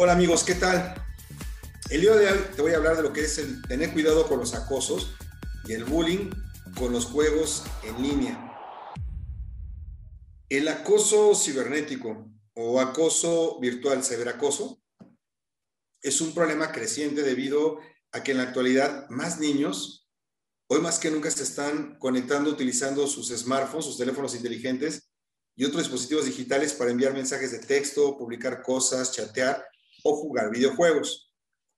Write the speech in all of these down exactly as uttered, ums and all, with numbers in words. Hola amigos, ¿qué tal? El día de hoy te voy a hablar de lo que es el tener cuidado con los acosos y el bullying con los juegos en línea. El acoso cibernético o acoso virtual, ciberacoso, es un problema creciente debido a que en la actualidad más niños, hoy más que nunca, se están conectando utilizando sus smartphones, sus teléfonos inteligentes y otros dispositivos digitales para enviar mensajes de texto, publicar cosas, chatear o jugar videojuegos.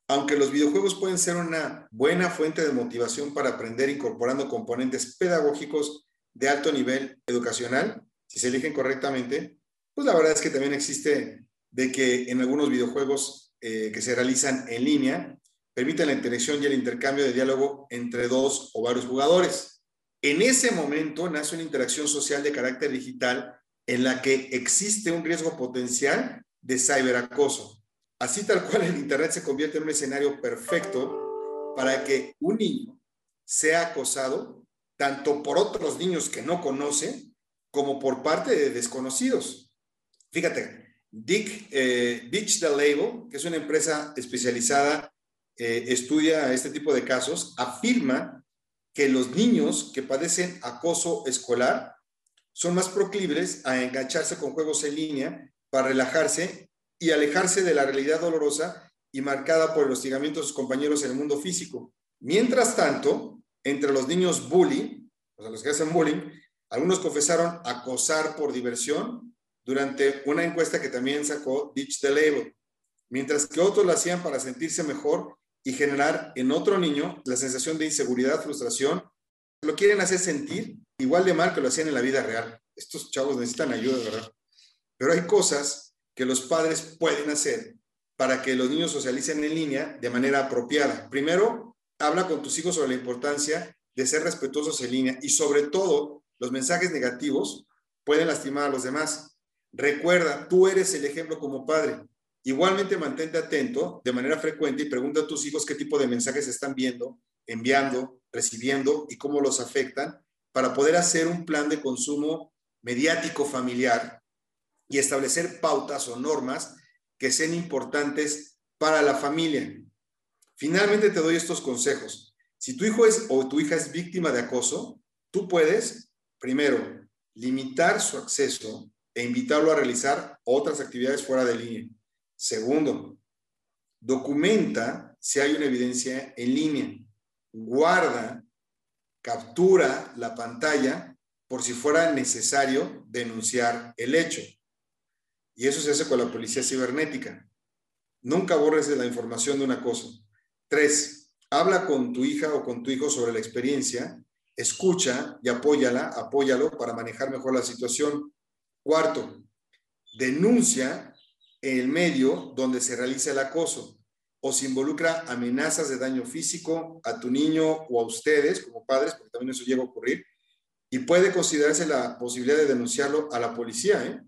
Aunque los videojuegos pueden ser una buena fuente de motivación para aprender incorporando componentes pedagógicos de alto nivel educacional, si se eligen correctamente, pues la verdad es que también existe de que en algunos videojuegos eh, que se realizan en línea permiten la interacción y el intercambio de diálogo entre dos o varios jugadores. En ese momento nace una interacción social de carácter digital en la que existe un riesgo potencial de ciberacoso. Así tal cual, el internet se convierte en un escenario perfecto para que un niño sea acosado tanto por otros niños que no conoce como por parte de desconocidos. Fíjate, Dick, eh, Ditch the Label, que es una empresa especializada, eh, estudia este tipo de casos, afirma que los niños que padecen acoso escolar son más proclives a engancharse con juegos en línea para relajarse y alejarse de la realidad dolorosa y marcada por el hostigamiento de sus compañeros en el mundo físico. Mientras tanto, entre los niños bullying, o sea, los que hacen bullying, algunos confesaron acosar por diversión durante una encuesta que también sacó Ditch the Label, mientras que otros lo hacían para sentirse mejor y generar en otro niño la sensación de inseguridad, frustración. Lo quieren hacer sentir igual de mal que lo hacían en la vida real. Estos chavos necesitan ayuda, ¿verdad? Pero hay cosas que los padres pueden hacer para que los niños socialicen en línea de manera apropiada. Primero, habla con tus hijos sobre la importancia de ser respetuosos en línea y sobre todo, los mensajes negativos pueden lastimar a los demás. Recuerda, tú eres el ejemplo como padre. Igualmente, mantente atento de manera frecuente y pregunta a tus hijos qué tipo de mensajes están viendo, enviando, recibiendo y cómo los afectan para poder hacer un plan de consumo mediático familiar y establecer pautas o normas que sean importantes para la familia. Finalmente te doy estos consejos. Si tu hijo es o tu hija es víctima de acoso, tú puedes, primero, limitar su acceso e invitarlo a realizar otras actividades fuera de línea. Segundo, documenta si hay una evidencia en línea. Guarda, captura la pantalla por si fuera necesario denunciar el hecho. Y eso se hace con la policía cibernética. Nunca borres la información de un acoso. Tres, habla con tu hija o con tu hijo sobre la experiencia, escucha y apóyala, apóyalo para manejar mejor la situación. Cuarto, denuncia el medio donde se realiza el acoso o se involucra amenazas de daño físico a tu niño o a ustedes como padres, porque también eso llega a ocurrir, y puede considerarse la posibilidad de denunciarlo a la policía, ¿eh?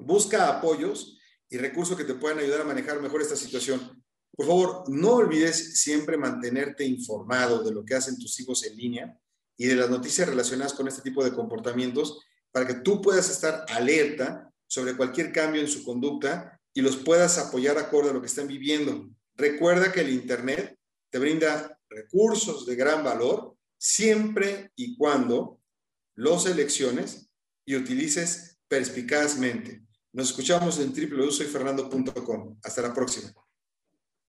Busca apoyos y recursos que te puedan ayudar a manejar mejor esta situación. Por favor, no olvides siempre mantenerte informado de lo que hacen tus hijos en línea y de las noticias relacionadas con este tipo de comportamientos para que tú puedas estar alerta sobre cualquier cambio en su conducta y los puedas apoyar acorde a lo que están viviendo. Recuerda que el internet te brinda recursos de gran valor siempre y cuando los selecciones y utilices perspicazmente. Nos escuchamos en doble u doble u doble u punto soy fernando punto com. Hasta la próxima.